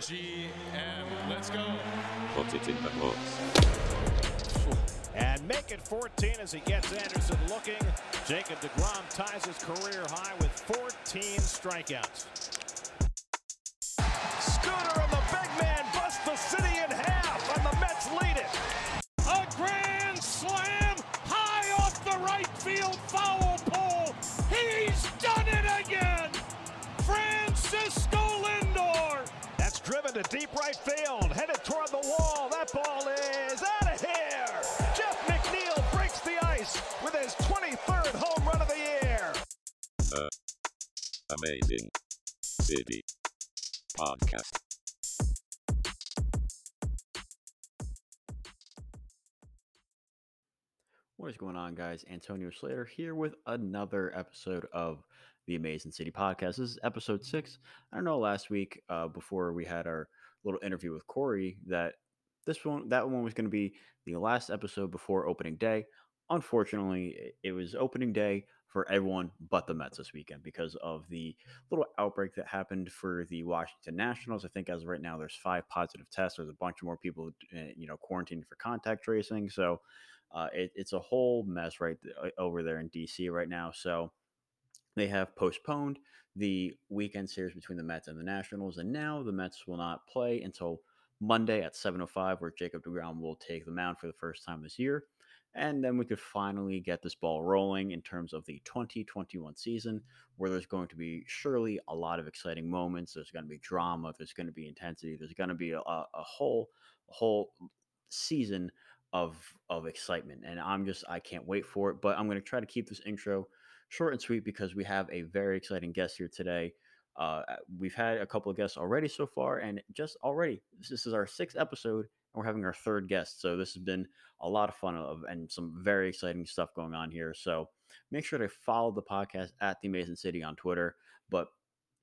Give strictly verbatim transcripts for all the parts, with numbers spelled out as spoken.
G M. Let's go. What's it in the box? And make it fourteen as he gets Anderson looking. Jacob DeGrom ties his career high with fourteen strikeouts. Scooter and the big man busts the city in half, and the Mets lead it. A grand slam high off the right field foul pole. He's done it again. Francisco Lindor. That's driven to deep right field, headed toward the wall. That ball is out of here. Jeff McNeil breaks the ice with his twenty-third home run of the year. The Amazin' City podcast. What is going on, guys? Antonio Slater here with another episode of The Amazin' Citi podcast. This is episode six. I don't know, last week uh, before we had our little interview with Corey, that this one, that one was going to be the last episode before opening day. Unfortunately, it was opening day for everyone but the Mets this weekend because of the little outbreak that happened for the Washington Nationals. I think as of right now, there's five positive tests. There's a bunch of more people, you know, quarantined for contact tracing. So uh, it, it's a whole mess right th- over there in D C right now. So they have postponed the weekend series between the Mets and the Nationals. And now the Mets will not play until Monday at seven oh five, where Jacob DeGrom will take the mound for the first time this year. And then we could finally get this ball rolling in terms of the twenty twenty-one season, where there's going to be surely a lot of exciting moments. There's going to be drama. There's going to be intensity. There's going to be a, a whole a whole season of of excitement. And I'm just, I can't wait for it. But I'm going to try to keep this intro short and sweet because we have a very exciting guest here today. Uh, we've had a couple of guests already so far, and just already, this is our sixth episode. We're having our third guest, so this has been a lot of fun of, and some very exciting stuff going on here. So make sure to follow the podcast at The Amazin' Citi on Twitter. But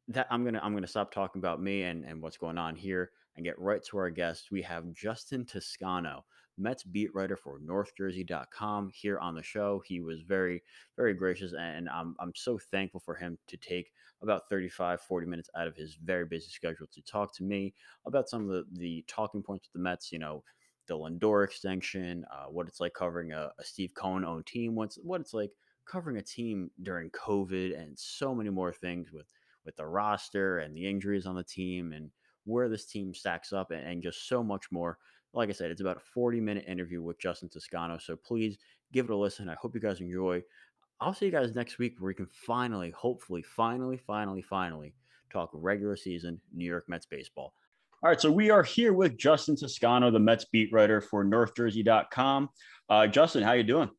that I'm gonna I'm gonna stop talking about me and, and what's going on here and get right to our guest. We have Justin Toscano, Mets beat writer for North Jersey dot com, here on the show. He was very, very gracious, and I'm I'm so thankful for him to take about thirty-five, forty minutes out of his very busy schedule to talk to me about some of the, the talking points with the Mets, you know, the Lindor extension, uh, what it's like covering a, a Steve Cohen-owned team, what's what it's like covering a team during COVID, and so many more things with, with the roster and the injuries on the team and where this team stacks up, and, and just so much more. Like I said, it's about a forty-minute interview with Justin Toscano, so please give it a listen. I hope you guys enjoy. I'll see you guys next week, where we can finally, hopefully, finally, finally, finally talk regular season New York Mets baseball. All right, so we are here with Justin Toscano, the Mets beat writer for North Jersey dot com. Uh, Justin, how you doing?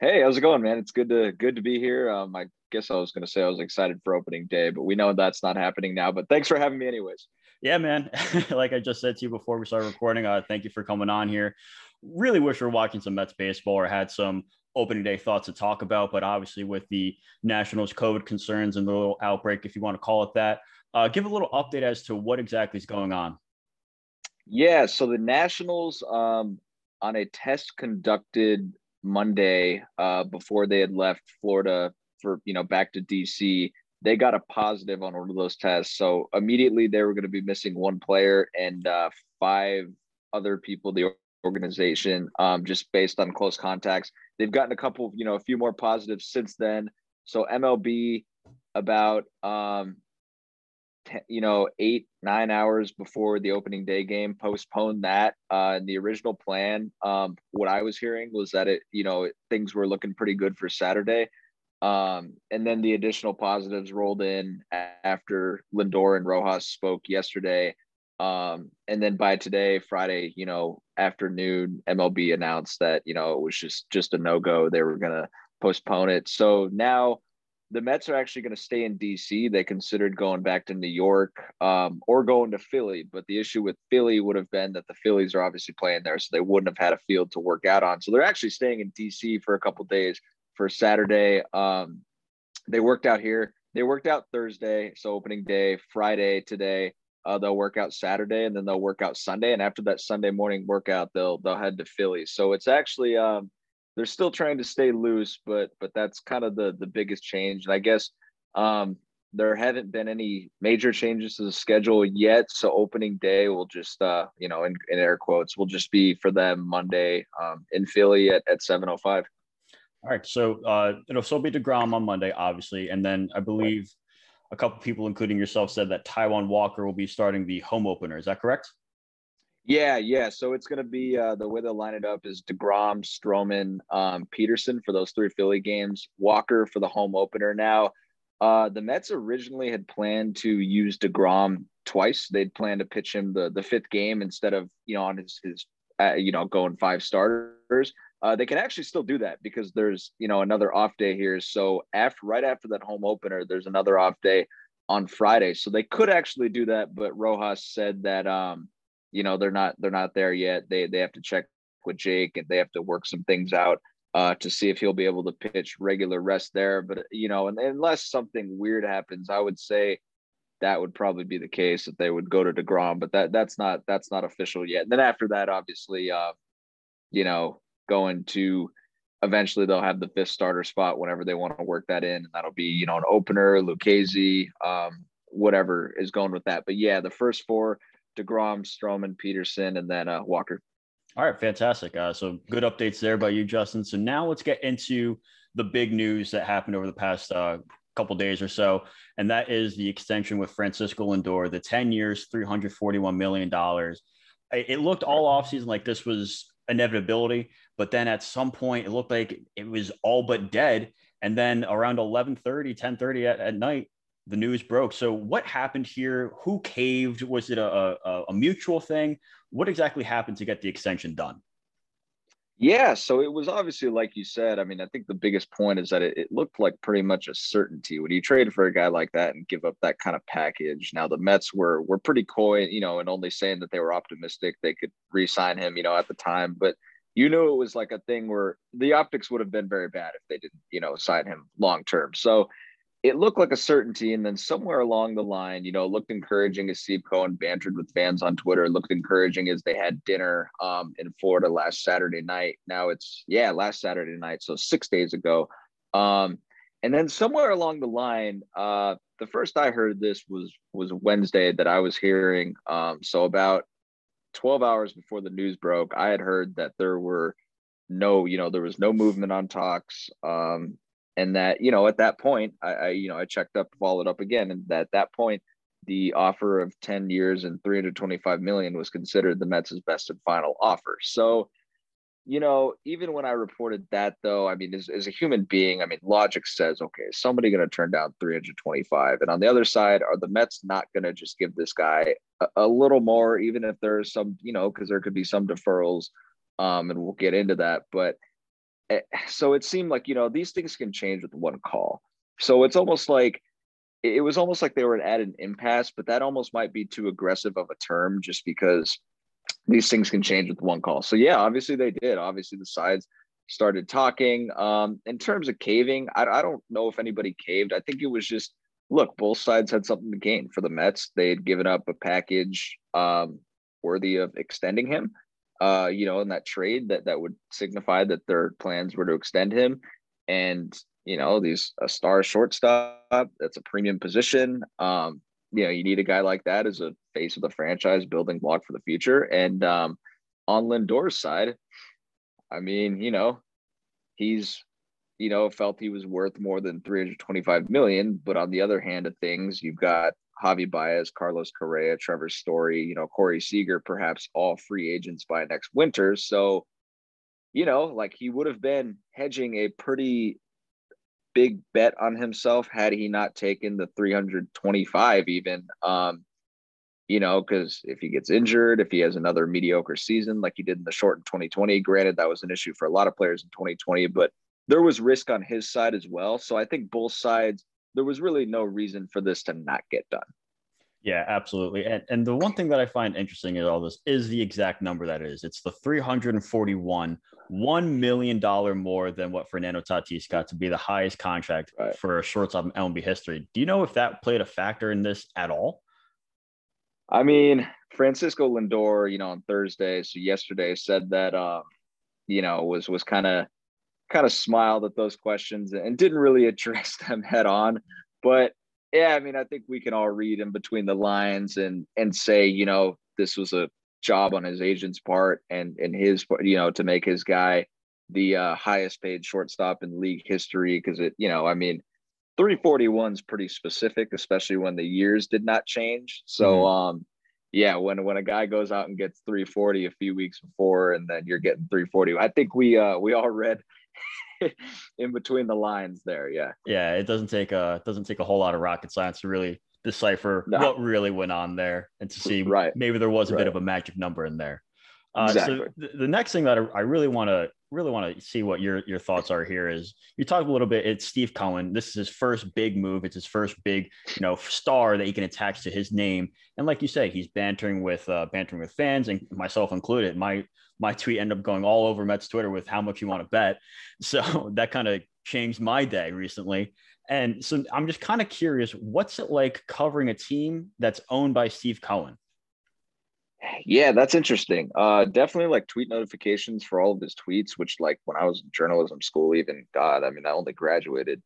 Hey, how's it going, man? It's good to good to be here. Um, I guess I was going to say I was excited for opening day, but we know that's not happening now. But thanks for having me anyways. Yeah, man. Like I just said to you before we started recording, uh, thank you for coming on here. Really wish we were watching some Mets baseball or had some opening day thoughts to talk about, but obviously with the Nationals' COVID concerns and the little outbreak, if you want to call it that, uh, give a little update as to what exactly is going on. Yeah, so the Nationals, um, on a test conducted Monday uh, before they had left Florida for, you know, back to D C, they got a positive on one of those tests. So immediately they were going to be missing one player and uh, five other people, the organization, um, just based on close contacts. They've gotten a couple, you know, a few more positives since then. So M L B, about, um, t- you know, eight, nine hours before the opening day game, postponed that. Uh, and the original plan, um, what I was hearing was that it, you know, things were looking pretty good for Saturday. Um, and then the additional positives rolled in after Lindor and Rojas spoke yesterday. Um, and then by today, Friday, you know, afternoon, M L B announced that, you know, it was just, just a no-go. They were going to postpone it. So now the Mets are actually going to stay in D C. They considered going back to New York, um, or going to Philly. But the issue with Philly would have been that the Phillies are obviously playing there, so they wouldn't have had a field to work out on. So they're actually staying in D C for a couple of days. For Saturday, um, they worked out here. They worked out Thursday, so opening day, Friday, today. Uh, they'll work out Saturday, and then they'll work out Sunday. And after that Sunday morning workout, they'll they'll head to Philly. So it's actually um, they're still trying to stay loose, but but that's kind of the the biggest change. And I guess um, there haven't been any major changes to the schedule yet. So opening day will just, uh, you know, in, in air quotes, will just be for them Monday um, in Philly at, at seven oh five. All right. So uh, it'll still be DeGrom on Monday, obviously. And then I believe a couple people, including yourself, said that Taijuan Walker will be starting the home opener. Is that correct? Yeah, yeah. So it's going to be uh, the way they'll line it up is DeGrom, Stroman, um, Peterson for those three Philly games, Walker for the home opener. Now, uh, the Mets originally had planned to use DeGrom twice. They'd planned to pitch him the the fifth game instead of, you know, on his, his uh, you know, going five starters. Uh, they can actually still do that because there's, you know, another off day here. So after right after that home opener, there's another off day on Friday. So they could actually do that. But Rojas said that, um, you know, they're not they're not there yet. They they have to check with Jake and they have to work some things out uh, to see if he'll be able to pitch regular rest there. But, you know, and, unless something weird happens, I would say that would probably be the case that they would go to DeGrom. But that that's not that's not official yet. And then after that, obviously, uh, you know, going to eventually they'll have the fifth starter spot whenever they want to work that in. And that'll be, you know, an opener, Lucchesi, um, whatever is going with that. But, yeah, the first four. DeGrom, Stroman, Peterson, and then uh, Walker. All right, fantastic. Uh, so good updates there by you, Justin. So now let's get into the big news that happened over the past uh, couple days or so, and that is the extension with Francisco Lindor, the ten years, three hundred forty-one million dollars. It looked all offseason like this was inevitability, but then at some point it looked like it was all but dead. And then around eleven thirty, ten thirty at, at night, the news broke. So what happened here? Who caved? Was it a, a, a mutual thing? What exactly happened to get the extension done? Yeah, so it was obviously, like you said, I mean, I think the biggest point is that it, it looked like pretty much a certainty. When you trade for a guy like that and give up that kind of package. Now, the Mets were were pretty coy, you know, and only saying that they were optimistic they could re-sign him, you know, at the time. But you knew it was like a thing where the optics would have been very bad if they didn't, you know, sign him long-term. So it looked like a certainty. And then somewhere along the line, you know, it looked encouraging as Steve Cohen bantered with fans on Twitter. It looked encouraging as they had dinner um, in Florida last Saturday night. Now it's, yeah, last Saturday night. So six days ago. Um, and then somewhere along the line, uh, the first I heard this was, was Wednesday that I was hearing. Um, so about twelve hours before the news broke, I had heard that there were no, you know, there was no movement on talks. Um, And that, you know, at that point, I, I, you know, I checked up, followed up again. And at that point, the offer of ten years and three hundred twenty-five million was considered the Mets' best and final offer. So, you know, even when I reported that, though, I mean, as, as a human being, I mean, logic says, okay, is somebody going to turn down three hundred twenty-five? And on the other side, are the Mets not going to just give this guy a, a little more, even if there's some, you know, because there could be some deferrals um, and we'll get into that. But so it seemed like, you know, these things can change with one call. So it's almost like it was almost like they were at an impasse, but that almost might be too aggressive of a term just because these things can change with one call. So, yeah, obviously they did. Obviously the sides started talking. Um, in terms of caving, I, I don't know if anybody caved. I think it was just, look, both sides had something to gain. For the Mets, they had given up a package um, worthy of extending him. Uh, you know, in that trade that, that would signify that their plans were to extend him. And, you know, these a star shortstop, that's a premium position. Um, you know, you need a guy like that as a face of the franchise building block for the future. And um, on Lindor's side, I mean, you know, he's, you know, felt he was worth more than three hundred twenty-five million. But on the other hand of things, you've got Javi Baez, Carlos Correa, Trevor Story, you know, Corey Seager, perhaps all free agents by next winter. So, you know, like he would have been hedging a pretty big bet on himself had he not taken the three hundred twenty-five even, um, you know, because if he gets injured, if he has another mediocre season like he did in the short in twenty twenty, granted that was an issue for a lot of players in twenty twenty, but there was risk on his side as well. So I think both sides, there was really no reason for this to not get done. Yeah, absolutely. And and the one thing that I find interesting in all this is the exact number that is. It's the three hundred forty-one, one million dollars more than what Fernando Tatis got to be the highest contract right. for a shortstop in M L B history. Do you know if that played a factor in this at all? I mean, Francisco Lindor, you know, on Thursday, so yesterday said that, um, you know, was was kind of, kind of smiled at those questions and didn't really address them head on. But yeah, I mean, I think we can all read in between the lines and and say, you know, this was a job on his agent's part and and his, you know, to make his guy the uh, highest paid shortstop in league history, because it, you know, I mean, three forty-one is pretty specific, especially when the years did not change. So, mm-hmm. um, yeah, when when a guy goes out and gets three forty a few weeks before, and then you're getting three forty, I think we uh, we all read in between the lines there. Yeah, yeah, it doesn't take a it doesn't take a whole lot of rocket science to really decipher no. what really went on there, and to see right. maybe there was a right. bit of a magic number in there. Uh, exactly. So th- the next thing that I, I really want to really want to see what your your thoughts are here is, you talked a little bit, it's Steve Cohen. This is his first big move. It's his first big, you know, star that he can attach to his name. And like you say, he's bantering with uh, bantering with fans, and myself included. My my tweet ended up going all over Mets Twitter with how much you want to bet. So that kind of changed my day recently. And so I'm just kind of curious, what's it like covering a team that's owned by Steve Cohen? Yeah, that's interesting. Uh, definitely like tweet notifications for all of his tweets, which like when I was in journalism school, even God, I mean, I only graduated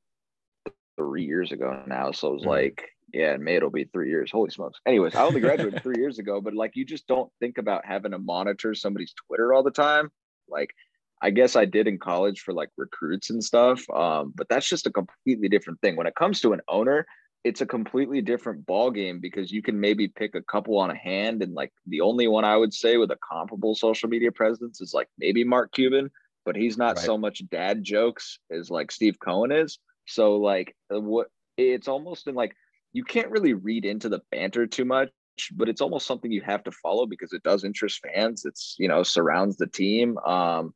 three years ago now. So it was like, yeah, in May it'll be three years. Holy smokes. Anyways, I only graduated three years ago, but like, you just don't think about having to monitor somebody's Twitter all the time. Like, I guess I did in college for like recruits and stuff. Um, but that's just a completely different thing. When it comes to an owner, it's a completely different ball game, because you can maybe pick a couple on a hand. And like the only one I would say with a comparable social media presence is like maybe Mark Cuban, but he's not right. so much dad jokes as like Steve Cohen is. So like what it's almost in like, you can't really read into the banter too much, but it's almost something you have to follow because it does interest fans. It's, you know, surrounds the team. Um,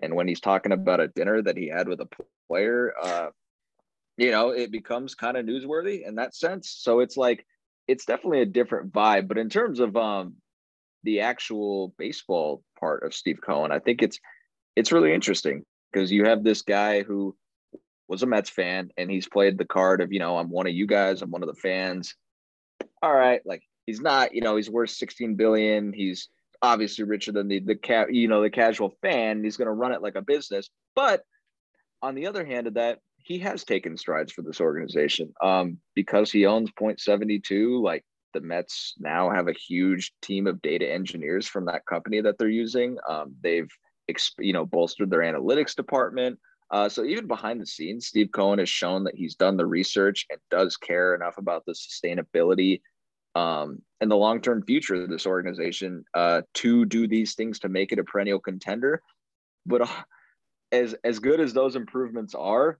and when he's talking about a dinner that he had with a player, uh, you know, it becomes kind of newsworthy in that sense. So it's like, it's definitely a different vibe. But in terms of um, the actual baseball part of Steve Cohen, I think it's, it's really interesting, because you have this guy who was a Mets fan, and he's played the card of, you know, I'm one of you guys, I'm one of the fans. All right. Like, he's not, you know, he's worth sixteen billion dollars. He's obviously richer than the, the ca- you know, the casual fan. He's going to run it like a business. But on the other hand of that, he has taken strides for this organization um, because he owns Point seventy-two. Like, the Mets now have a huge team of data engineers from that company that they're using. Um, they've, exp- you know, bolstered their analytics department. Uh, so even behind the scenes, Steve Cohen has shown that he's done the research and does care enough about the sustainability um, and the long-term future of this organization uh, to do these things to make it a perennial contender. But uh, as, as good as those improvements are,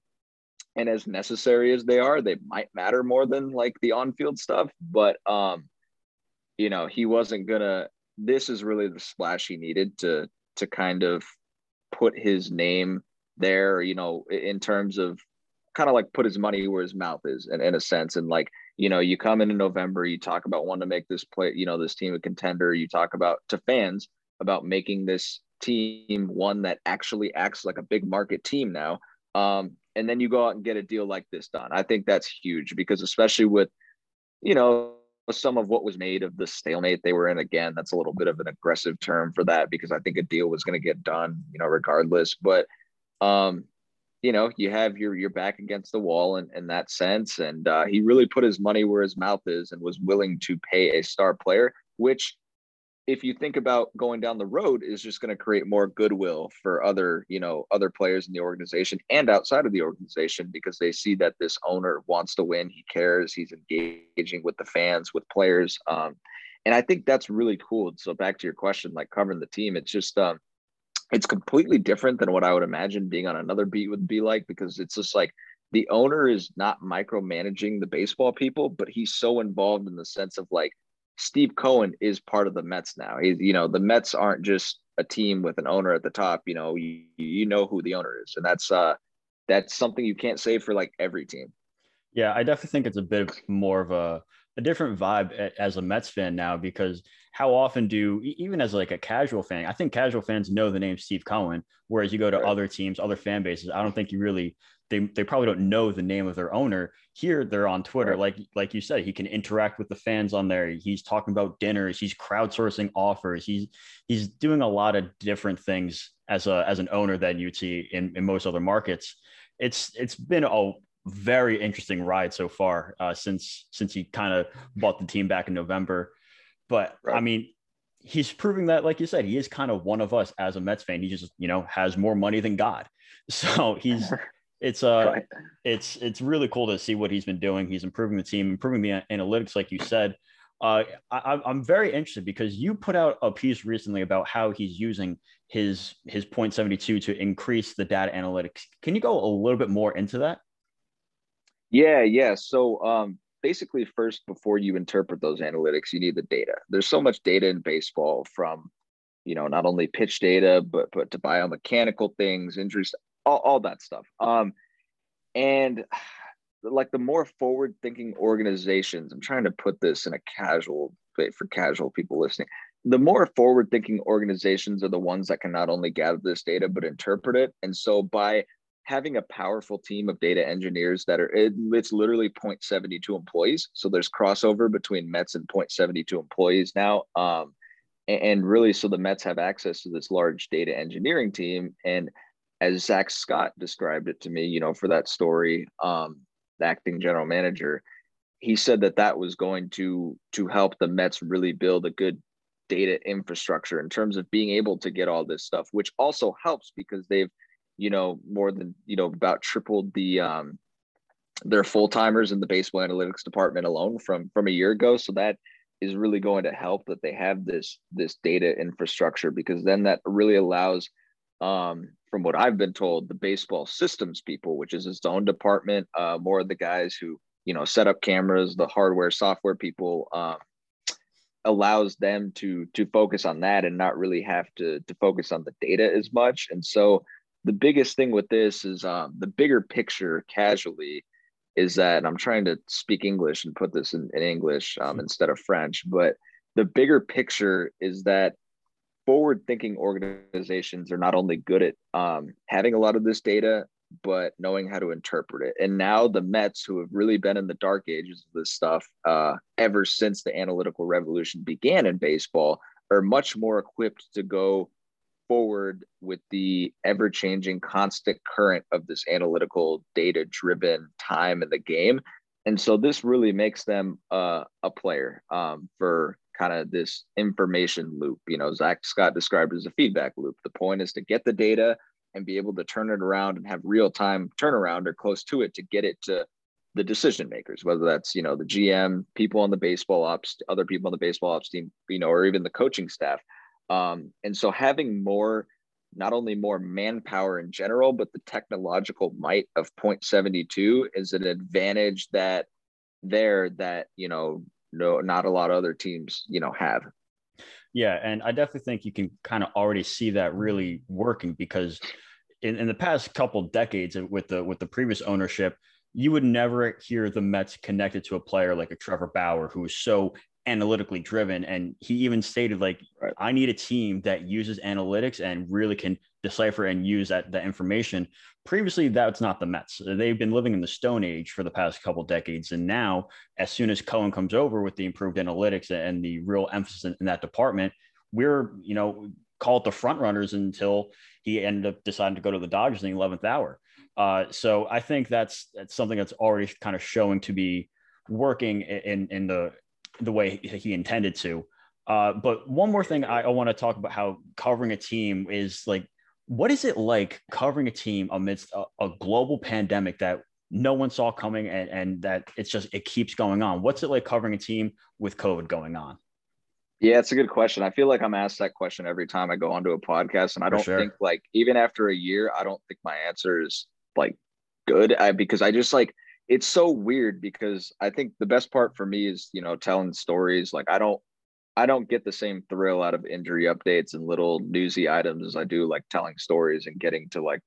and as necessary as they are, they might matter more than like the on-field stuff. But, um, you know, he wasn't gonna, this is really the splash he needed to, to kind of put his name there, you know, in terms of kind of like put his money where his mouth is in, in a sense. And like, you know, you come into November, you talk about wanting to make this play, you know, this team a contender, you talk about to fans about making this team one that actually acts like a big market team now. Um, And then you go out and get a deal like this done. I think that's huge, because especially with, you know, some of what was made of the stalemate they were in, again, that's a little bit of an aggressive term for that, because I think a deal was going to get done, you know, regardless. But, um, you know, you have your, your back against the wall in, in that sense. And uh, he really put his money where his mouth is and was willing to pay a star player, which, if you think about going down the road, is just going to create more goodwill for other, you know, other players in the organization and outside of the organization, because they see that this owner wants to win. He cares. He's engaging with the fans, with players. Um, and I think that's really cool. So back to your question, like covering the team, it's just, um, it's completely different than what I would imagine being on another beat would be like, because it's just like the owner is not micromanaging the baseball people, but he's so involved in the sense of like, Steve Cohen is part of the Mets now. He's, you know, the Mets aren't just a team with an owner at the top. You know, you, you know who the owner is, and that's uh, that's something you can't say for like every team. Yeah, I definitely think it's a bit more of a, a different vibe as a Mets fan now, because how often do, even as like a casual fan, I think casual fans know the name Steve Cohen, whereas you go to right. other teams, other fan bases, I don't think you really, they they probably don't know the name of their owner. Here, they're on Twitter. Right. Like like you said, he can interact with the fans on there. He's talking about dinners. He's crowdsourcing offers. He's he's doing a lot of different things as a as an owner than you see in, in most other markets. It's it's been a very interesting ride so far uh, since since he kind of bought the team back in November. But right. I mean, he's proving that, like you said, he is kind of one of us as a Mets fan. He just, you know, has more money than God. So he's it's uh right. it's it's really cool to see what he's been doing. He's improving the team, improving the analytics, like you said. Uh, I, I'm very interested because you put out a piece recently about how he's using his his point seventy-two to increase the data analytics. Can you go a little bit more into that? Yeah, yeah. So um, basically, first, before you interpret those analytics, you need the data. There's so much data in baseball, from, you know, not only pitch data, but but to biomechanical things, injuries, all, all that stuff. Um, and like the more forward-thinking organizations, I'm trying to put this in a casual way for casual people listening. The more forward-thinking organizations are the ones that can not only gather this data, but interpret it. And so by having a powerful team of data engineers that are, it, it's literally point seventy-two employees. So there's crossover between Mets and point seventy-two employees now. Um, and, and really, so the Mets have access to this large data engineering team. And as Zach Scott described it to me, you know, for that story, um, the acting general manager, he said that that was going to to help the Mets really build a good data infrastructure in terms of being able to get all this stuff, which also helps because they've, you know, more than, you know, about tripled the um, their full-timers in the baseball analytics department alone from from a year ago. So that is really going to help that they have this this data infrastructure, because then that really allows, um, from what I've been told, the baseball systems people, which is its own department, uh, more of the guys who, you know, set up cameras, the hardware, software people, um, allows them to to focus on that and not really have to to focus on the data as much. And so the biggest thing with this is, um, the bigger picture casually is that, and I'm trying to speak English and put this in, in English um, instead of French, but the bigger picture is that forward-thinking organizations are not only good at um, having a lot of this data, but knowing how to interpret it. And now the Mets, who have really been in the dark ages of this stuff uh, ever since the analytical revolution began in baseball, are much more equipped to go forward with the ever-changing constant current of this analytical data-driven time in the game. And so this really makes them uh, a player um, for kind of this information loop, you know, Zach Scott described as a feedback loop. The point is to get the data and be able to turn it around and have real time turnaround or close to it to get it to the decision makers, whether that's, you know, the G M, people on the baseball ops, other people on the baseball ops team, you know, or even the coaching staff. Um, and so having more, not only more manpower in general, but the technological might of point seventy-two is an advantage that there that, you know, no, not a lot of other teams, you know, have. Yeah. And I definitely think you can kind of already see that really working, because in, in the past couple decades with the, with the previous ownership, you would never hear the Mets connected to a player like a Trevor Bauer, who is so analytically driven. And he even stated, like, right. I need a team that uses analytics and really can decipher and use that, that information. Previously, that's not the Mets. They've been living in the Stone Age for the past couple of decades. And now, as soon as Cohen comes over with the improved analytics and the real emphasis in, in that department, we're, you know, called the front runners until he ended up deciding to go to the Dodgers in the eleventh hour. Uh, so I think that's, that's something that's already kind of showing to be working in, in the, the way he intended to. Uh, but one more thing I, I want to talk about, how covering a team is like, what is it like covering a team amidst a, a global pandemic that no one saw coming, and, and that it's just, it keeps going on? What's it like covering a team with COVID going on? Yeah, it's a good question. I feel like I'm asked that question every time I go onto a podcast, and I don't sure. think, like, even after a year, I don't think my answer is like good. I, because I just like, it's so weird, because I think the best part for me is, you know, telling stories. Like I don't, I don't get the same thrill out of injury updates and little newsy items as I do like telling stories and getting to like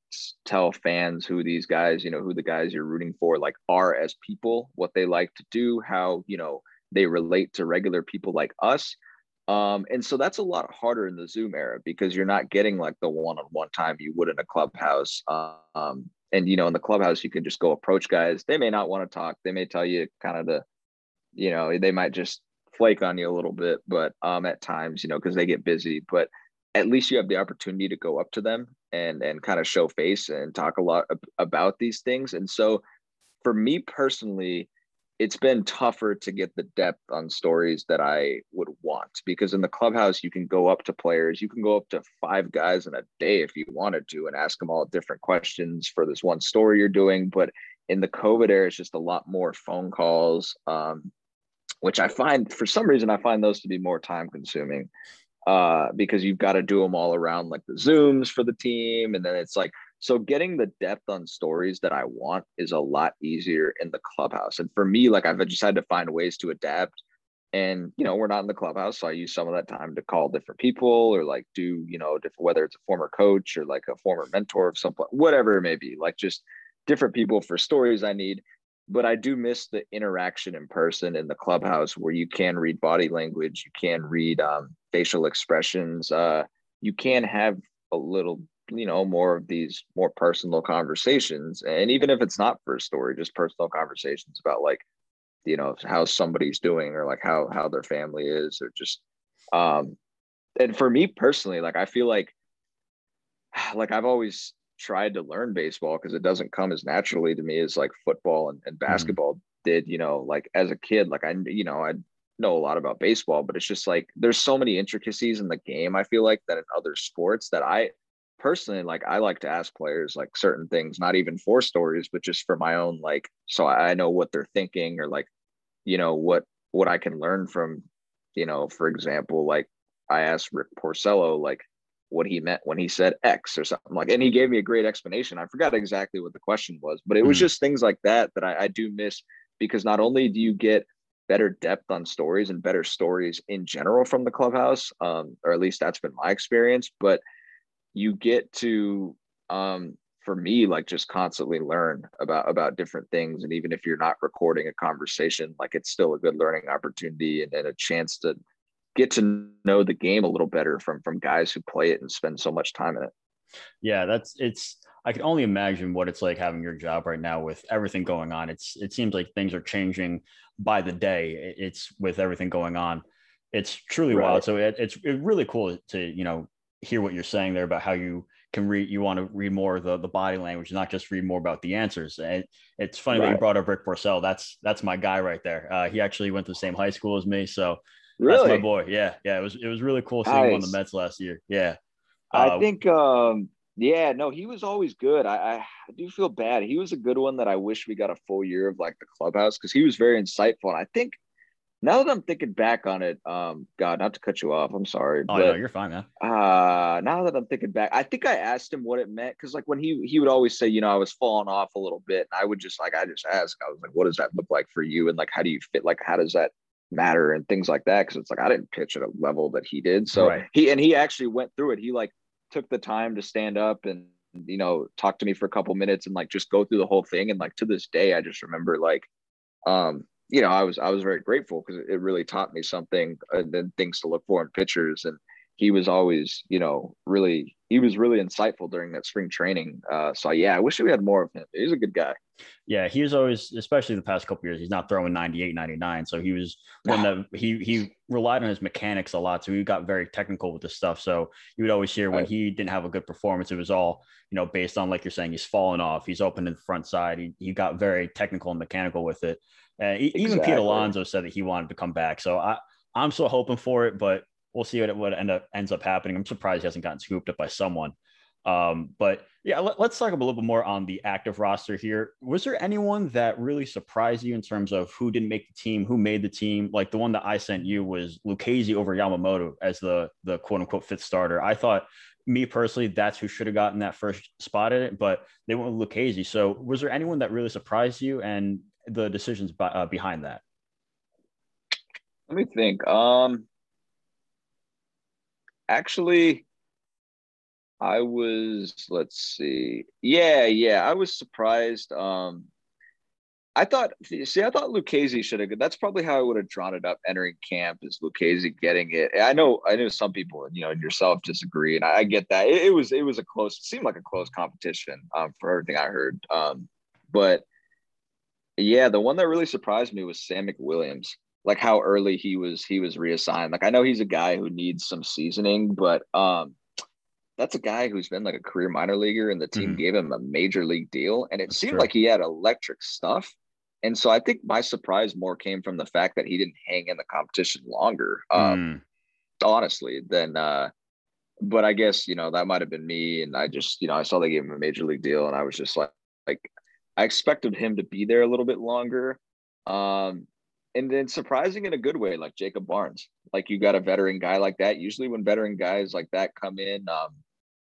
tell fans who these guys, you know, who the guys you're rooting for like are as people, what they like to do, how, you know, they relate to regular people like us. Um, and so that's a lot harder in the Zoom era, because you're not getting like the one-on-one time you would in a clubhouse. Um, and, you know, in the clubhouse, you can just go approach guys. They may not want to talk. They may tell you kind of the, you know, they might just flake on you a little bit, but um, at times, you know, because they get busy, but at least you have the opportunity to go up to them and, and kind of show face and talk a lot ab- about these things. And so for me personally, it's been tougher to get the depth on stories that I would want, because in the clubhouse, you can go up to players. You can go up to five guys in a day if you wanted to and ask them all different questions for this one story you're doing. But in the COVID era, it's just a lot more phone calls, um, which I find for some reason, I find those to be more time consuming uh, because you've got to do them all around like the Zooms for the team. And then it's like, so getting the depth on stories that I want is a lot easier in the clubhouse. And for me, like I've just had to find ways to adapt. And, you know, we're not in the clubhouse, so I use some of that time to call different people or like do, you know, whether it's a former coach or like a former mentor of some, whatever it may be, like just different people for stories I need. But I do miss the interaction in person in the clubhouse where you can read body language, you can read um, facial expressions, uh, you can have a little you know, more of these more personal conversations. And even if it's not for a story, just personal conversations about like, you know, how somebody's doing or like how, how their family is or just, um, and for me personally, like, I feel like, like I've always tried to learn baseball because it doesn't come as naturally to me as like football and, and basketball mm-hmm. did, you know, like as a kid, like I, you know, I know a lot about baseball, but it's just like, there's so many intricacies in the game. I feel like that in other sports that I, personally, like I like to ask players like certain things, not even for stories, but just for my own, like, so I know what they're thinking or like, you know, what, what I can learn from, you know, for example, like I asked Rick Porcello, like what he meant when he said X or something like, and he gave me a great explanation. I forgot exactly what the question was, but it was mm. just things like that, that I, I do miss, because not only do you get better depth on stories and better stories in general from the clubhouse, um, or at least that's been my experience, but you get to, um, for me, like just constantly learn about, about different things. And even if you're not recording a conversation, like it's still a good learning opportunity and, and a chance to get to know the game a little better from, from guys who play it and spend so much time in it. Yeah, that's, it's, I can only imagine what it's like having your job right now with everything going on. It's, it seems like things are changing by the day. It's with everything going on. It's truly right. wild. So it, it's it really cool to, you know, hear what you're saying there about how you can read, you want to read more of the, the body language, not just read more about the answers. And it's funny right. that you brought up Rick Porcello. That's, that's my guy right there. Uh, he actually went to the same high school as me. So really? That's my boy. Yeah. Yeah. It was, it was really cool seeing nice. him on the Mets last year. Yeah. Uh, I think, um, yeah, no, he was always good. I, I do feel bad. He was a good one that I wish we got a full year of like the clubhouse, because he was very insightful. And I think now that I'm thinking back on it, um, God, not to cut you off, I'm sorry. Oh, but, no, you're fine, man. Uh, now that I'm thinking back, I think I asked him what it meant, because like when he he would always say, you know, I was falling off a little bit. And I would just like, I just ask, I was like, what does that look like for you? And like, how do you fit? Like, how does that matter? And things like that. Because it's like, I didn't pitch at a level that he did. So right. he, and he actually went through it. He like took the time to stand up and, you know, talk to me for a couple minutes and like just go through the whole thing. And like to this day, I just remember like, um, you know, I was, I was very grateful because it really taught me something and then things to look for in pitchers. And he was always, you know, really, he was really insightful during that spring training. Uh, so yeah, I wish we had more of him. He's a good guy. Yeah. He was always, especially the past couple of years, he's not throwing ninety-eight, ninety-nine. So he was one that he, he relied on his mechanics a lot. So he got very technical with this stuff. So you would always hear when right. he didn't have a good performance, it was all, you know, based on, like you're saying, he's falling off, he's open in the front side. He, he got very technical and mechanical with it. Uh, exactly. Even Pete Alonso said that he wanted to come back. So I, I'm still hoping for it, but we'll see what, what end up, ends up happening. I'm surprised he hasn't gotten scooped up by someone. Um, but yeah, let, let's talk a little bit more on the active roster here. Was there anyone that really surprised you in terms of who didn't make the team, who made the team? Like the one that I sent you was Lucchesi over Yamamoto as the, the quote unquote fifth starter. I thought, me personally, that's who should have gotten that first spot at it, but they went with Lucchesi. So was there anyone that really surprised you and the decisions by, uh, behind that? Let me think. Um, actually, I was, let's see. Yeah, yeah, I was surprised. Um, I thought, see, I thought Lucchesi should have, that's probably how I would have drawn it up entering camp, is Lucchesi getting it. I know, I know some people, you know, yourself disagree, and I, I get that. It, it was, it was a close, it seemed like a close competition um, for everything I heard. Um, but yeah, the one that really surprised me was Sam McWilliams, like how early he was he was reassigned. Like I know he's a guy who needs some seasoning, but um, that's a guy who's been like a career minor leaguer, and the team mm-hmm. gave him a major league deal. And it that's seemed true. Like he had electric stuff. And so I think my surprise more came from the fact that he didn't hang in the competition longer, um, mm. honestly, than uh, but I guess, you know, that might have been me. And I just, you know, I saw they gave him a major league deal, and I was just like, like I expected him to be there a little bit longer. Um, and then surprising in a good way, like Jacob Barnes, like you got a veteran guy like that. Usually when veteran guys like that come in, um,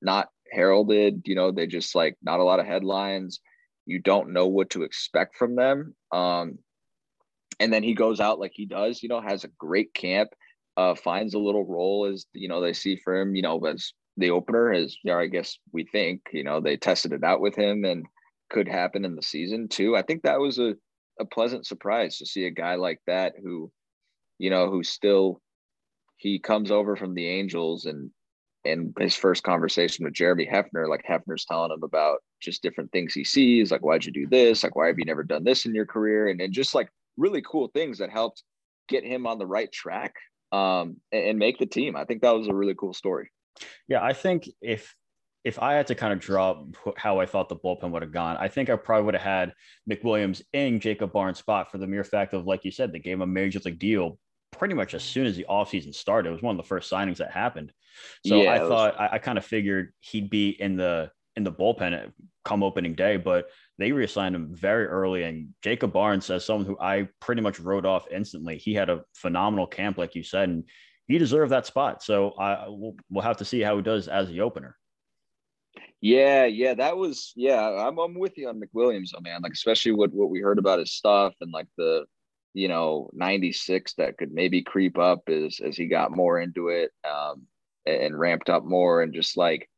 not heralded, you know, they just like not a lot of headlines. You don't know what to expect from them. Um, and then he goes out like he does, you know, has a great camp, uh, finds a little role as, you know, they see for him, you know, as the opener as, you know, I guess we think, you know, they tested it out with him and could happen in the season too. I think that was a, a pleasant surprise to see a guy like that who, you know, who still, he comes over from the Angels and, and his first conversation with Jeremy Hefner, like Hefner's telling him about just different things he sees, like, why'd you do this? Like, why have you never done this in your career? And, and just like really cool things that helped get him on the right track um, and, and make the team. I think that was a really cool story. Yeah. I think if, if I had to kind of draw how I thought the bullpen would have gone, I think I probably would have had McWilliams in Jacob Barnes' spot for the mere fact of, like you said, they gave him a major league deal pretty much as soon as the offseason started. It was one of the first signings that happened. So yeah, I thought was... I, I kind of figured he'd be in the in the bullpen come opening day, but they reassigned him very early. And Jacob Barnes, as someone who I pretty much wrote off instantly, he had a phenomenal camp, like you said, and he deserved that spot. So I we'll, we'll have to see how he does as the opener. Yeah, yeah, that was yeah. I'm I'm with you on McWilliams, oh man. Like especially what what we heard about his stuff and like the. You know, ninety-six that could maybe creep up as, as he got more into it um, and, and ramped up more. And just like,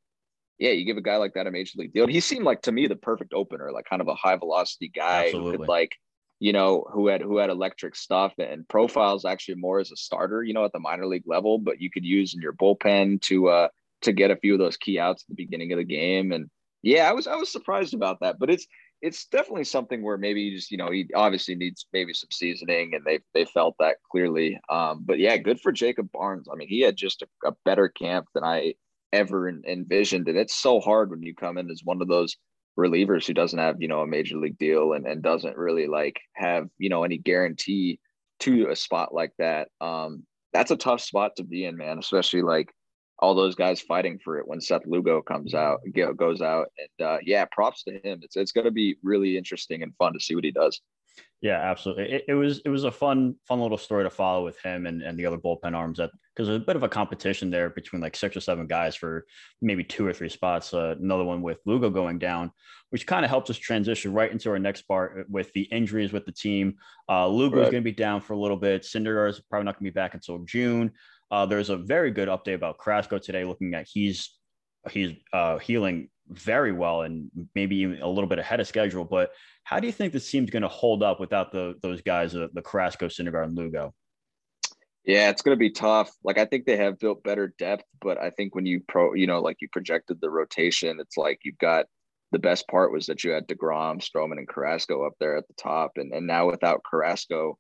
yeah, you give a guy like that a major league deal. He seemed like to me the perfect opener, like kind of a high velocity guy. Absolutely. Who could like, you know, who had who had electric stuff and profiles actually more as a starter, you know, at the minor league level, but you could use in your bullpen to uh to get a few of those key outs at the beginning of the game. And yeah, I was I was surprised about that, but it's It's definitely something where maybe you just, you know, he obviously needs maybe some seasoning, and they they felt that clearly. Um, but yeah, good for Jacob Barnes. I mean, he had just a, a better camp than I ever envisioned. And it's so hard when you come in as one of those relievers who doesn't have, you know, a major league deal and, and doesn't really like have, you know, any guarantee to a spot like that. Um, that's a tough spot to be in, man, especially like all those guys fighting for it when Seth Lugo comes out, goes out, and uh, yeah, props to him. It's it's going to be really interesting and fun to see what he does. Yeah, absolutely. It, it was it was a fun fun little story to follow with him and, and the other bullpen arms, that because there's a bit of a competition there between like six or seven guys for maybe two or three spots. Uh, another one with Lugo going down, which kind of helps us transition right into our next part with the injuries with the team. Uh, Lugo is right. going to be down for a little bit. Syndergaard is probably not going to be back until June. Uh, there's a very good update about Carrasco today, looking at he's he's uh, healing very well and maybe even a little bit ahead of schedule. But how do you think this team's going to hold up without the those guys, uh, the Carrasco, Syndergaard, and Lugo? Yeah, it's going to be tough. Like I think they have built better depth, but I think when you pro, you know, like you projected the rotation, it's like you've got the best part was that you had DeGrom, Stroman, and Carrasco up there at the top, and and now without Carrasco.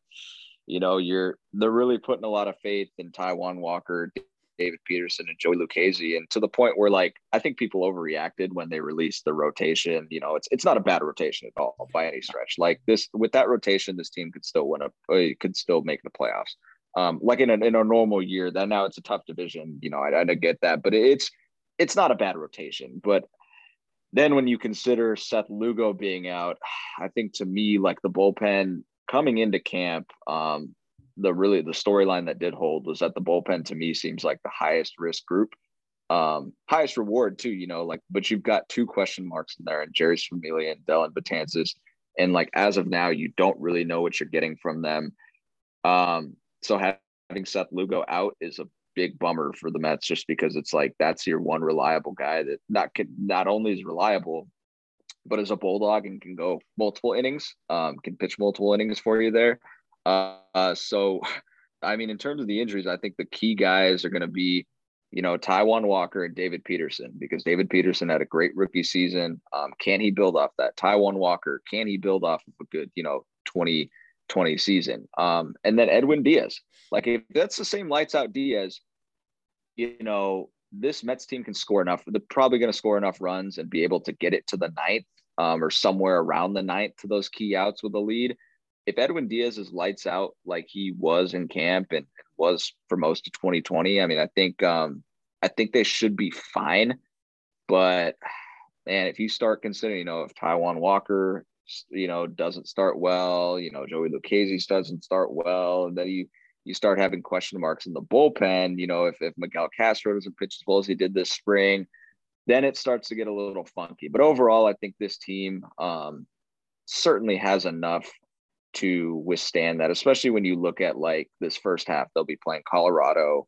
You know, you're they're really putting a lot of faith in Taijuan Walker, David Peterson, and Joey Lucchesi, and to the point where, like, I think people overreacted when they released the rotation. You know, it's it's not a bad rotation at all by any stretch. Like this, with that rotation, this team could still win a could still make the playoffs. Um, like in a in a normal year, that now it's a tough division. You know, I, I get that, but it's it's not a bad rotation, but. Then when you consider Seth Lugo being out, I think to me, like the bullpen coming into camp, um, the really the storyline that did hold was that the bullpen to me seems like the highest risk group, um, highest reward too, you know, like, but you've got two question marks in there and Jerry's Familia and Dellin Betances. And like, as of now, you don't really know what you're getting from them. Um, so having Seth Lugo out is a big bummer for the Mets, just because it's like, that's your one reliable guy that not can, not only is reliable, but as a bulldog and can go multiple innings, um, can pitch multiple innings for you there. Uh, uh, so, I mean, in terms of the injuries, I think the key guys are going to be, you know, Taijuan Walker and David Peterson, because David Peterson had a great rookie season. Um, can he build off that? Taijuan Walker, can he build off of a good, you know, twenty twenty season? Um, and then Edwin Diaz. Like, if that's the same lights out Diaz, you know, this Mets team can score enough. They're probably going to score enough runs and be able to get it to the ninth um, or somewhere around the ninth to those key outs with a lead. If Edwin Diaz is lights out like he was in camp and was for most of twenty twenty, I mean, I think um, I think they should be fine. But man, if you start considering, you know, if Taijuan Walker, you know, doesn't start well, you know, Joey Lucchesi doesn't start well, and then you you start having question marks in the bullpen, you know, if, if Miguel Castro doesn't pitch as well as he did this spring, then it starts to get a little funky. But overall, I think this team um, certainly has enough to withstand that, especially when you look at like this first half. They'll be playing Colorado,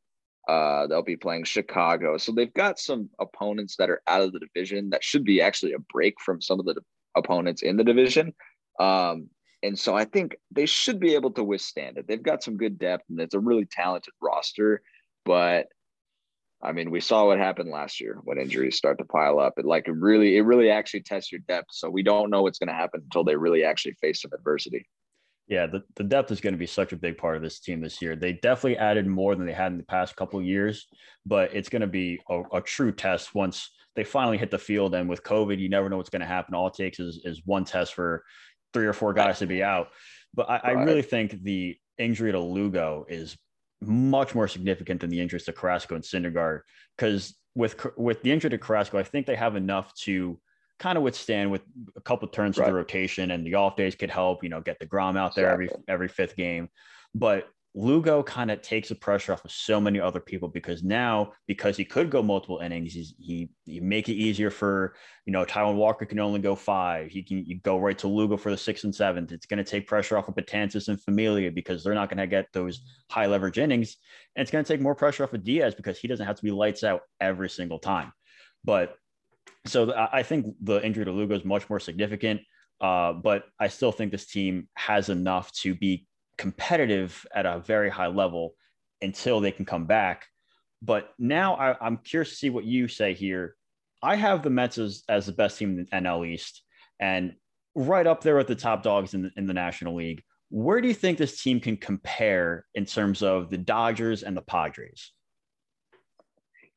uh, they'll be playing Chicago. So they've got some opponents that are out of the division that should be actually a break from some of the opponents in the division. Um, and so I think they should be able to withstand it. They've got some good depth and it's a really talented roster, but I mean, we saw what happened last year when injuries start to pile up. It like it really, it really actually tests your depth. So we don't know what's going to happen until they really actually face some adversity. Yeah, the, the depth is going to be such a big part of this team this year. They definitely added more than they had in the past couple of years, but it's going to be a, a true test once they finally hit the field. And with COVID, you never know what's going to happen. All it takes is, is one test for three or four guys to be out. But I, I really think the injury to Lugo is much more significant than the injuries to Carrasco and Syndergaard, because with with the injury to Carrasco, I think they have enough to kind of withstand with a couple of turns right. of the rotation, and the off days could help, you know, get DeGrom out there exactly. every every fifth game. But Lugo kind of takes the pressure off of so many other people, because now, because he could go multiple innings, he's, he you make it easier for, you know, Taijuan Walker can only go five. He can you go right to Lugo for the sixth and seventh. It's going to take pressure off of Betances and Familia because they're not going to get those high leverage innings. And it's going to take more pressure off of Diaz because he doesn't have to be lights out every single time. But so I think the injury to Lugo is much more significant, uh, but I still think this team has enough to be competitive at a very high level until they can come back. But now I, I'm curious to see what you say here. I have the Mets as, as the best team in the N L East and right up there at the top dogs in the, in the National League. Where do you think this team can compare in terms of the Dodgers and the Padres?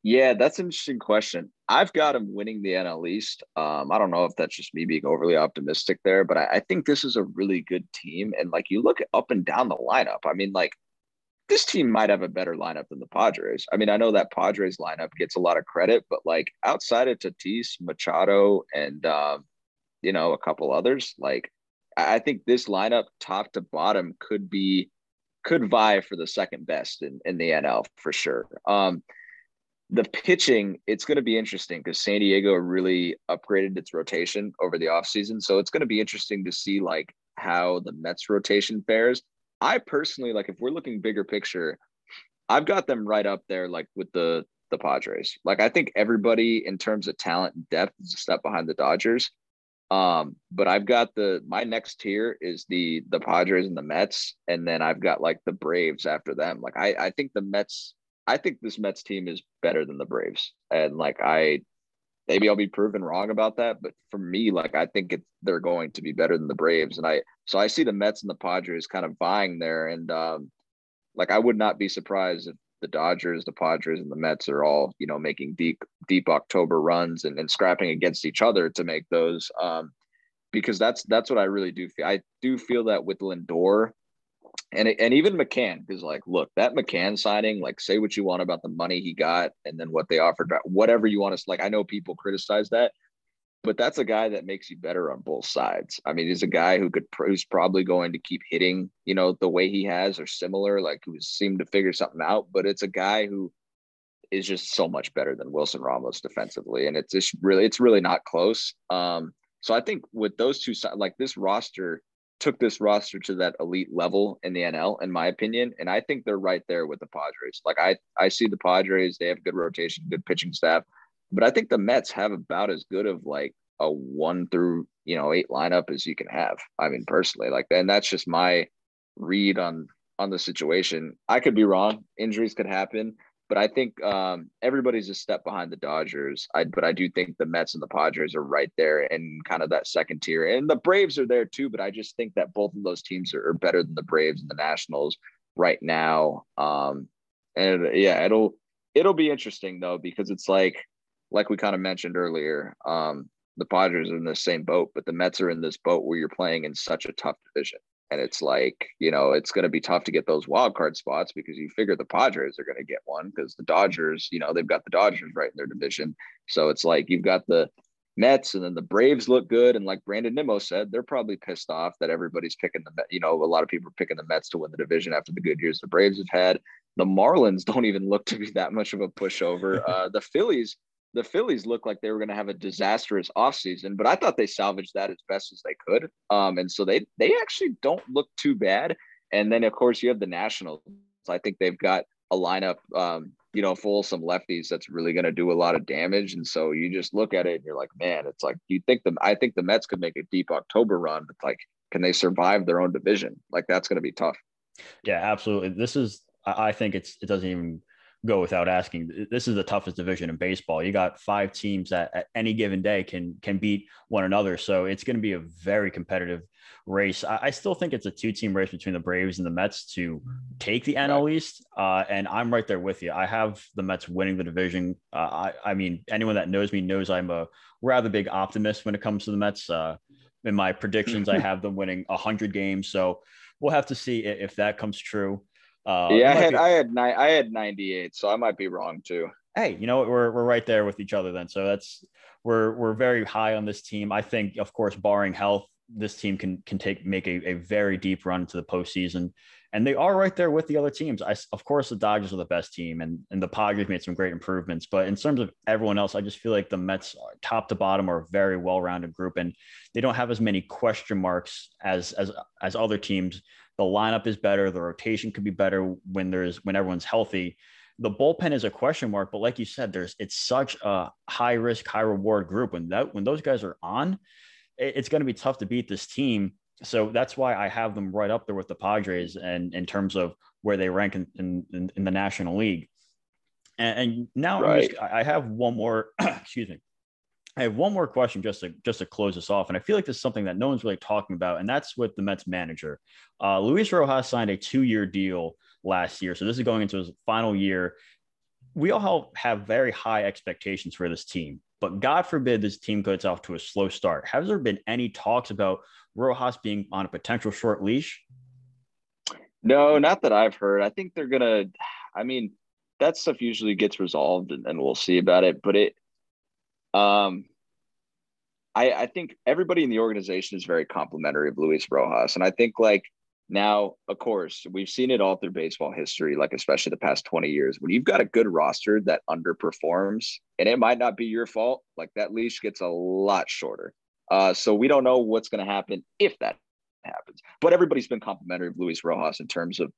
Yeah, that's an interesting question. I've got them winning the N L East. Um, I don't know if that's just me being overly optimistic there, but I, I think this is a really good team. And like you look up and down the lineup, I mean, like this team might have a better lineup than the Padres. I mean, I know that Padres lineup gets a lot of credit, but like outside of Tatis, Machado, and, um, you know, a couple others, like I, I think this lineup top to bottom could be, could vie for the second best in, in the N L for sure. Um, The pitching, it's going to be interesting because San Diego really upgraded its rotation over the offseason. So it's going to be interesting to see like how the Mets rotation fares. I personally, like if we're looking bigger picture, I've got them right up there like with the, the Padres. Like I think everybody in terms of talent and depth is a step behind the Dodgers. Um, but I've got the, my next tier is the, the Padres and the Mets. And then I've got like the Braves after them. Like I, I think the Mets, I think this Mets team is better than the Braves. And like, I, maybe I'll be proven wrong about that, but for me, like, I think it's, they're going to be better than the Braves. And I, so I see the Mets and the Padres kind of vying there. And um, like, I would not be surprised if the Dodgers, the Padres, and the Mets are all, you know, making deep, deep October runs and, and scrapping against each other to make those um, because that's, that's what I really do feel. I do feel that with Lindor, And and even McCann, because like, look, that McCann signing, like say what you want about the money he got and then what they offered, whatever you want to, like, I know people criticize that, but that's a guy that makes you better on both sides. I mean, he's a guy who could, who's probably going to keep hitting, you know, the way he has or similar, like who seemed to figure something out, but it's a guy who is just so much better than Wilson Ramos defensively. And it's just really, it's really not close. Um, so I think with those two sides, like this roster, took this roster to that elite level in the N L, in my opinion. And I think they're right there with the Padres. Like I, I see the Padres, they have good rotation, good pitching staff, but I think the Mets have about as good of like a one through, you know, eight lineup as you can have. I mean, personally, like, and that's just my read on, on the situation. I could be wrong. Injuries could happen, but I think um, everybody's a step behind the Dodgers. I, but I do think the Mets and the Padres are right there in kind of that second tier. And the Braves are there too, but I just think that both of those teams are, are better than the Braves and the Nationals right now. Um, and yeah, it'll It'll be interesting, though, because it's like, like we kind of mentioned earlier, um, the Padres are in the same boat, but the Mets are in this boat where you're playing in such a tough division. And it's like, you know, it's going to be tough to get those wild card spots because you figure the Padres are going to get one because the Dodgers, you know, they've got the Dodgers right in their division. So it's like you've got the Mets and then the Braves look good. And like Brandon Nimmo said, they're probably pissed off that everybody's picking the, you know, a lot of people are picking the Mets to win the division after the good years the Braves have had. The Marlins don't even look to be that much of a pushover. Uh, the Phillies, the Phillies looked like they were going to have a disastrous offseason, but I thought they salvaged that as best as they could. Um, and so they they actually don't look too bad. And then, of course, you have the Nationals. I think they've got a lineup, um, you know, full of some lefties that's really going to do a lot of damage. And so you just look at it and you're like, man, it's like you think the I think the Mets could make a deep October run, but like, can they survive their own division? Like, that's going to be tough. Yeah, absolutely. This is, I think it's it doesn't even go without asking. This is the toughest division in baseball. You got five teams that at any given day can can beat one another. So it's going to be a very competitive race. I, I still think it's a two-team race between the Braves and the Mets to take the N L East. Uh, and I'm right there with you. I have the Mets winning the division. Uh, I, I mean, anyone that knows me knows I'm a rather big optimist when it comes to the Mets. Uh, in my predictions, I have them winning one hundred games. So we'll have to see if, if that comes true. Uh, yeah, I had, be, I had ni- I had ninety-eight, so I might be wrong too. Hey, you know what? We're we're right there with each other then. So that's we're we're very high on this team. I think, of course, barring health, this team can can take make a, a very deep run to the postseason, and they are right there with the other teams. I of course the Dodgers are the best team, and and the Padres made some great improvements. But in terms of everyone else, I just feel like the Mets, top to bottom, are a very well-rounded group, and they don't have as many question marks as as as other teams. The lineup is better. The rotation could be better when there's when everyone's healthy. The bullpen is a question mark, but like you said, there's it's such a high risk, high reward group. When that when those guys are on, it, it's going to be tough to beat this team. So that's why I have them right up there with the Padres, and in terms of where they rank in in, in the National League. And, and now right. just, I have one more. excuse me. I have one more question just to just to close this off. And I feel like this is something that no one's really talking about. And that's with the Mets manager. Uh, Luis Rojas signed a two-year deal last year. So this is going into his final year. We all have, have very high expectations for this team, but God forbid this team goes off to a slow start. Has there been any talks about Rojas being on a potential short leash? No, not that I've heard. I think they're going to, I mean, that stuff usually gets resolved and, and we'll see about it, but it, Um, I, I think everybody in the organization is very complimentary of Luis Rojas. And I think like now, of course, we've seen it all through baseball history, like especially the past twenty years, when you've got a good roster that underperforms and it might not be your fault, like that leash gets a lot shorter. Uh, so we don't know what's going to happen if that happens, but everybody's been complimentary of Luis Rojas in terms of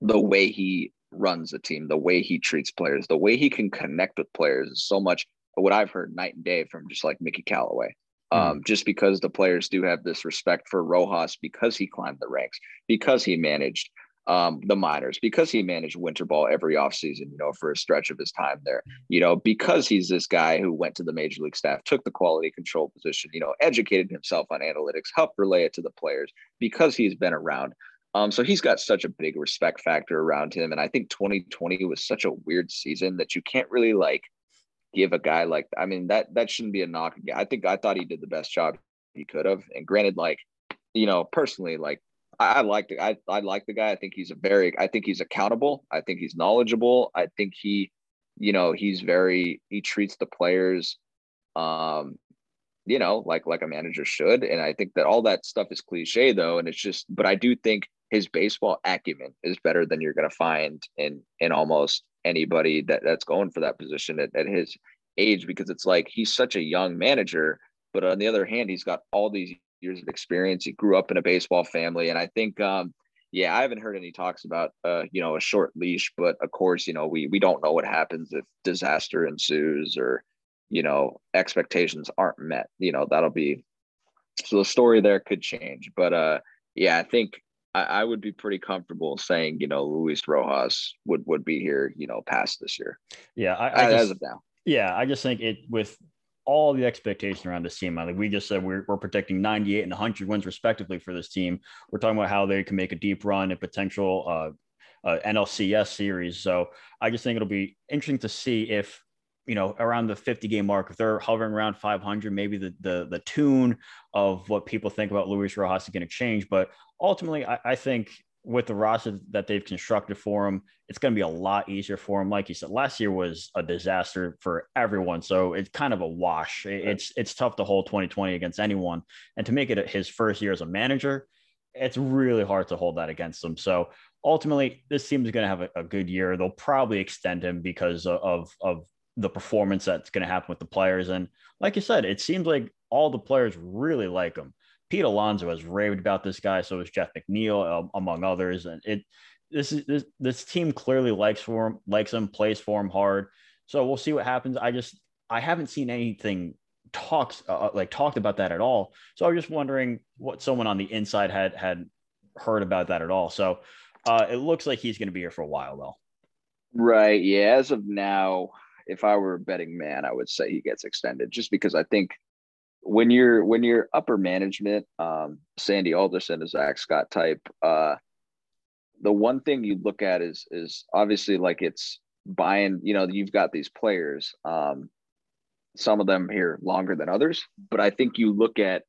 the way he runs a team, the way he treats players, the way he can connect with players is so much what I've heard night and day from just like Mickey Callaway, um, mm. just because the players do have this respect for Rojas because he climbed the ranks, because he managed um, the minors, because he managed winter ball every offseason, you know, for a stretch of his time there, you know, because he's this guy who went to the major league staff, took the quality control position, you know, educated himself on analytics, helped relay it to the players because he's been around. Um, so he's got such a big respect factor around him. And I think twenty twenty was such a weird season that you can't really like, give a guy like, I mean, that, that shouldn't be a knock. I think I thought he did the best job he could have. And granted, like, you know, personally, like I, I like the, I, I like the guy. I think he's a very, I think he's accountable. I think he's knowledgeable. I think he, you know, he's very, he treats the players, um, you know, like, like a manager should. And I think that all that stuff is cliche though. And it's just, but I do think his baseball acumen is better than you're going to find in, in almost anybody that that's going for that position at, at his age, because it's like he's such a young manager, but on the other hand, he's got all these years of experience. He grew up in a baseball family, and I think um yeah I haven't heard any talks about uh you know a short leash, but of course, you know, we we don't know what happens if disaster ensues or, you know, expectations aren't met. You know, that'll be, so the story there could change, but uh yeah I think I, I would be pretty comfortable saying, you know, Luis Rojas would, would be here, you know, past this year. Yeah. I, I as just, of now. Yeah. I just think it, with all the expectation around this team, I think we just said we're, we're predicting ninety-eight and one hundred wins respectively for this team. We're talking about how they can make a deep run and potential, uh, uh, N L C S series. So I just think it'll be interesting to see if, you know, around the fifty game mark, if they're hovering around five hundred, maybe the, the, the tune of what people think about Luis Rojas is going to change. But ultimately, I, I think with the roster that they've constructed for him, it's going to be a lot easier for him. Like you said, last year was a disaster for everyone. So it's kind of a wash. It, it's, it's tough to hold twenty twenty against anyone, and to make it his first year as a manager, it's really hard to hold that against him. So ultimately this team is going to have a, a good year. They'll probably extend him because of, of the performance that's going to happen with the players. And like you said, it seems like all the players really like him. Pete Alonso has raved about this guy. So is Jeff McNeil, um, among others. And it, this is, this, this team clearly likes for him, likes him, plays for him hard. So we'll see what happens. I just, I haven't seen anything talks uh, like talked about that at all. So I'm just wondering what someone on the inside had, had heard about that at all. So uh, it looks like he's going to be here for a while though. Right. Yeah. As of now, if I were a betting man, I would say he gets extended, just because I think when you're when you're upper management, um, Sandy Alderson is Zach Scott type. Uh, the one thing you look at is is obviously like it's buying. You know, you've got these players. Um, some of them here longer than others, but I think you look at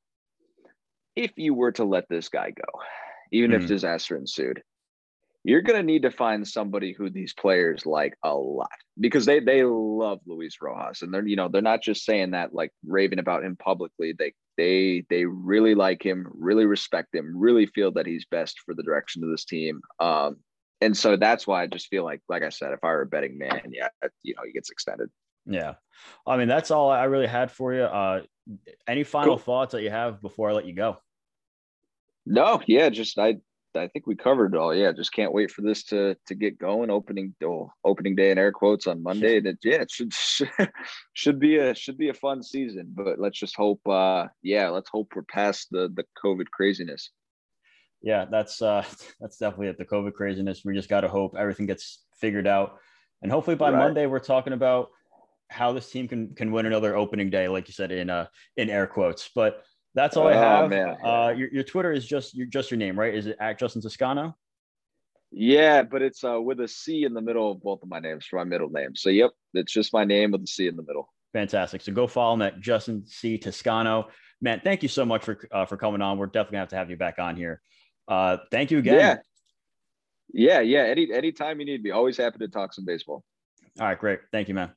if you were to let this guy go, even mm-hmm. if disaster ensued, you're going to need to find somebody who these players like a lot, because they, they love Luis Rojas, and they're, you know, they're not just saying that, like raving about him publicly. They, they, they really like him, really respect him, really feel that he's best for the direction of this team. Um, and so that's why I just feel like, like I said, if I were a betting man, yeah, you know, he gets extended. Yeah. I mean, that's all I really had for you. Uh, any final cool. thoughts that you have before I let you go? No. Yeah. Just, I, I think we covered it all. Yeah, just can't wait for this to to get going. Opening oh, opening day in air quotes on Monday. That yeah, it should should be a should be a fun season. But let's just hope. Uh, yeah, let's hope we're past the the COVID craziness. Yeah, that's uh, that's definitely it. The COVID craziness. We just got to hope everything gets figured out, and hopefully by right. Monday we're talking about how this team can can win another opening day, like you said in uh in air quotes, but. That's all I have. Oh, man. Uh, your, your Twitter is just your, just your name, right? Is it at Justin Toscano? Yeah, but it's uh, with a C in the middle of both of my names for my middle name. So, yep, it's just my name with a C in the middle. Fantastic. So go follow him at Justin C. Toscano. Man, thank you so much for uh, for coming on. We're definitely going to have to have you back on here. Uh, thank you again. Yeah, yeah, yeah. Any, anytime you need me. Always happy to talk some baseball. All right, great. Thank you, man.